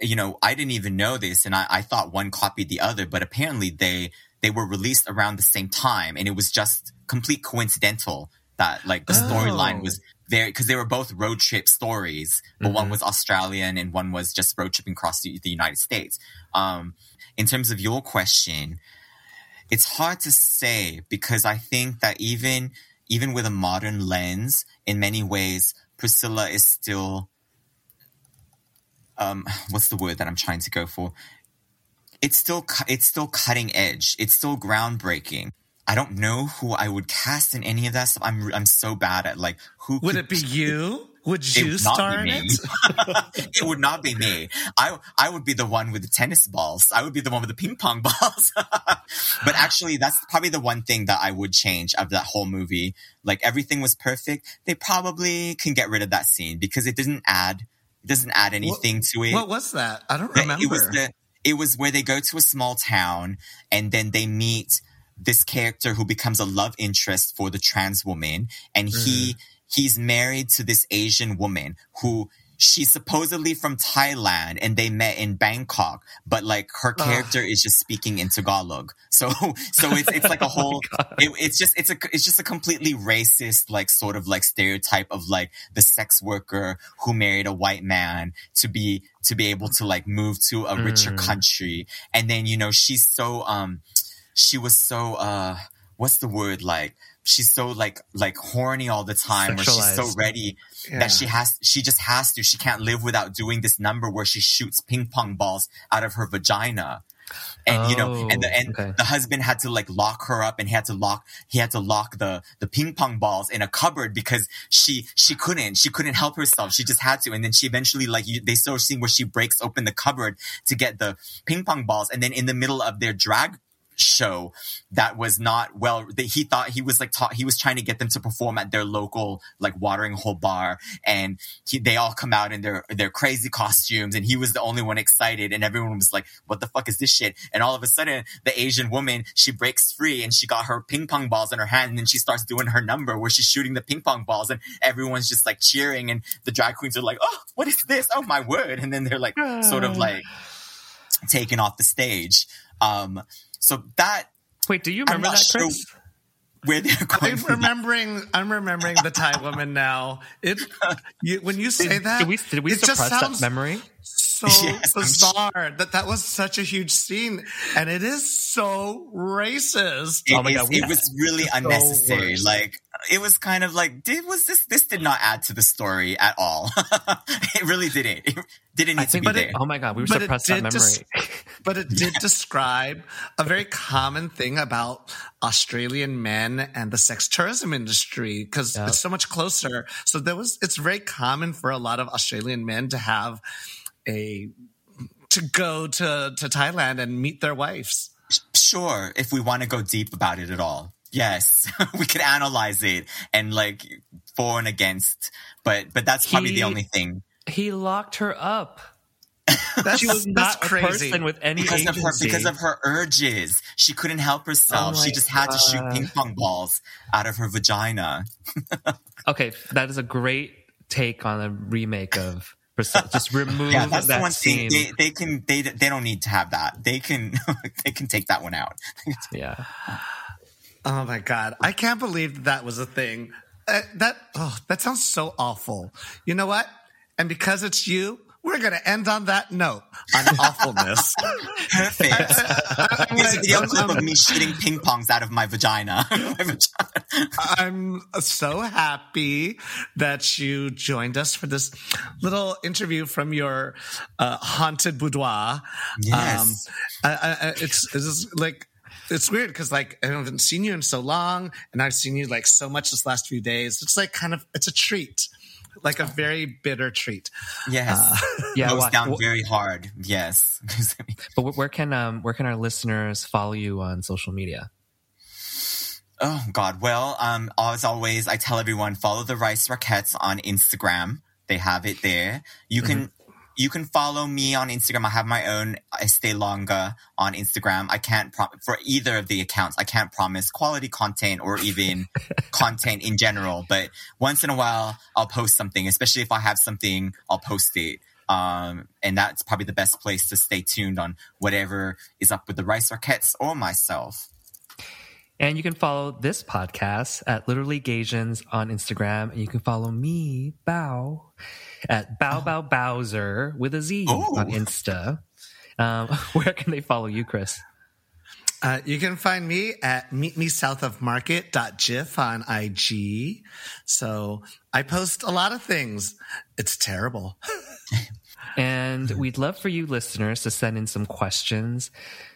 you know, I didn't even know this, and I thought one copied the other, but apparently they were released around the same time, and it was just complete coincidental that, like, the storyline was there, because they were both road trip stories, but one was Australian and one was just road tripping across the United States. In terms of your question, it's hard to say, because I think that even with a modern lens, in many ways, Priscilla is still... what's the word that I'm trying to go for? It's still cutting edge. It's still groundbreaking. I don't know who I would cast in any of that stuff. I'm so bad at, like, who would it be? You? Would you star in it? It would not be me. I would be the one with the tennis balls. I would be the one with the ping pong balls. But actually, that's probably the one thing that I would change of that whole movie. Like, everything was perfect. They probably can get rid of that scene because it didn't add. It doesn't add anything to it. What was that? I don't remember. It was where they go to a small town, and then they meet this character who becomes a love interest for the trans woman. And he's married to this Asian woman who she's supposedly from Thailand, and they met in Bangkok. But, like, her character is just speaking in Tagalog. So it's like a whole... It's just a completely racist, like, sort of, like, stereotype of, like, the sex worker who married a white man to be able to, like, move to a richer country. And then, you know, she's so what's the word, like? She's so like horny all the time, or she's so ready that she just has to. She can't live without doing this number where she shoots ping pong balls out of her vagina. And the husband had to, like, lock her up, and he had to lock the ping pong balls in a cupboard because she couldn't help herself. She just had to. And then she eventually, like, they saw a scene where she breaks open the cupboard to get the ping pong balls. And then in the middle of their drag show that was not well, that he thought he was, like, he was trying to get them to perform at their local, like, watering hole bar, and they all come out in their crazy costumes, and he was the only one excited, and everyone was like, what the fuck is this shit? And all of a sudden the Asian woman, she breaks free, and she got her ping pong balls in her hand, and then she starts doing her number where she's shooting the ping pong balls, and everyone's just, like, cheering, and the drag queens are like, oh, what is this? Oh my word. And then they're, like, sort of, like, taken off the stage. So that... Wait, do you remember that, Chris? Sure where they're going. I'm remembering the Thai woman now. When you say that... Did we suppress that memory? So bizarre. That was such a huge scene. And it is so racist. Oh my God. It was really unnecessary. So, like, it was kind of like... This did not add to the story at all. It really didn't. It didn't need to be there. Oh my God, we were suppressed that memory. But it did describe a very common thing about Australian men and the sex tourism industry, because it's so much closer. So it's very common for a lot of Australian men to have to go to Thailand and meet their wives. Sure, if we want to go deep about it at all. Yes, we could analyze it and, like, for and against. But that's probably the only thing. He locked her up. She was not crazy. A person with any agency. Because of her urges. She couldn't help herself. She just had to shoot ping pong balls out of her vagina. Okay, that is a great take on a remake of Priscilla. Just remove that's that the one scene. They don't need to have that. They can take that one out. Yeah. Oh my God. I can't believe that was a thing. That sounds so awful. You know what? And because it's you, we're going to end on that note on awfulness. Perfect. There's a video clip of me shooting ping pongs out of my vagina. I'm so happy that you joined us for this little interview from your haunted boudoir. Yes. It's like... It's weird because, like, I haven't seen you in so long, and I've seen you, like, so much this last few days. It's, like, kind of – it's a treat, like a very bitter treat. Yes. Yeah, goes down very hard. Yes. But where can our listeners follow you on social media? Oh, God. Well, as always, I tell everyone, follow the Rice Rockettes on Instagram. They have it there. You can follow me on Instagram. I have my own Estée Longah on Instagram. I can't for either of the accounts. I can't promise quality content or even content in general. But once in a while, I'll post something. Especially if I have something, I'll post it. And that's probably the best place to stay tuned on whatever is up with the Rice Rockettes or myself. And you can follow this podcast at Literally Gaysians on Instagram. And you can follow me, Bao, at Bao Bowser with a Z on Insta. Where can they follow you, Chris? You can find me at meetmesouthofmarket.gif on IG. So I post a lot of things. It's terrible. And we'd love for you listeners to send in some questions.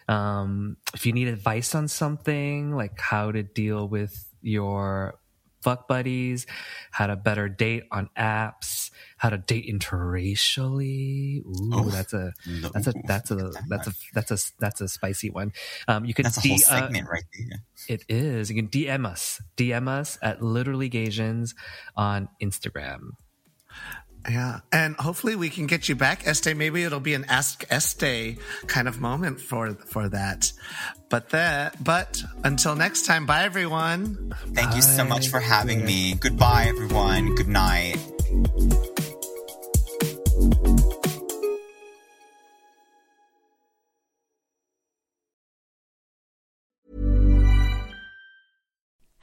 If you need advice on something, like how to deal with your fuck buddies, how to better date on apps, how to date interracially. That's a spicy one. You can that's a whole segment right there. It is. You can DM us at Literally Gaysians on Instagram. Yeah, and hopefully we can get you back, Estée. Maybe it'll be an Ask Estée kind of moment for that. But until next time, bye, everyone. Thank you so much for having me. Goodbye, everyone. Good night.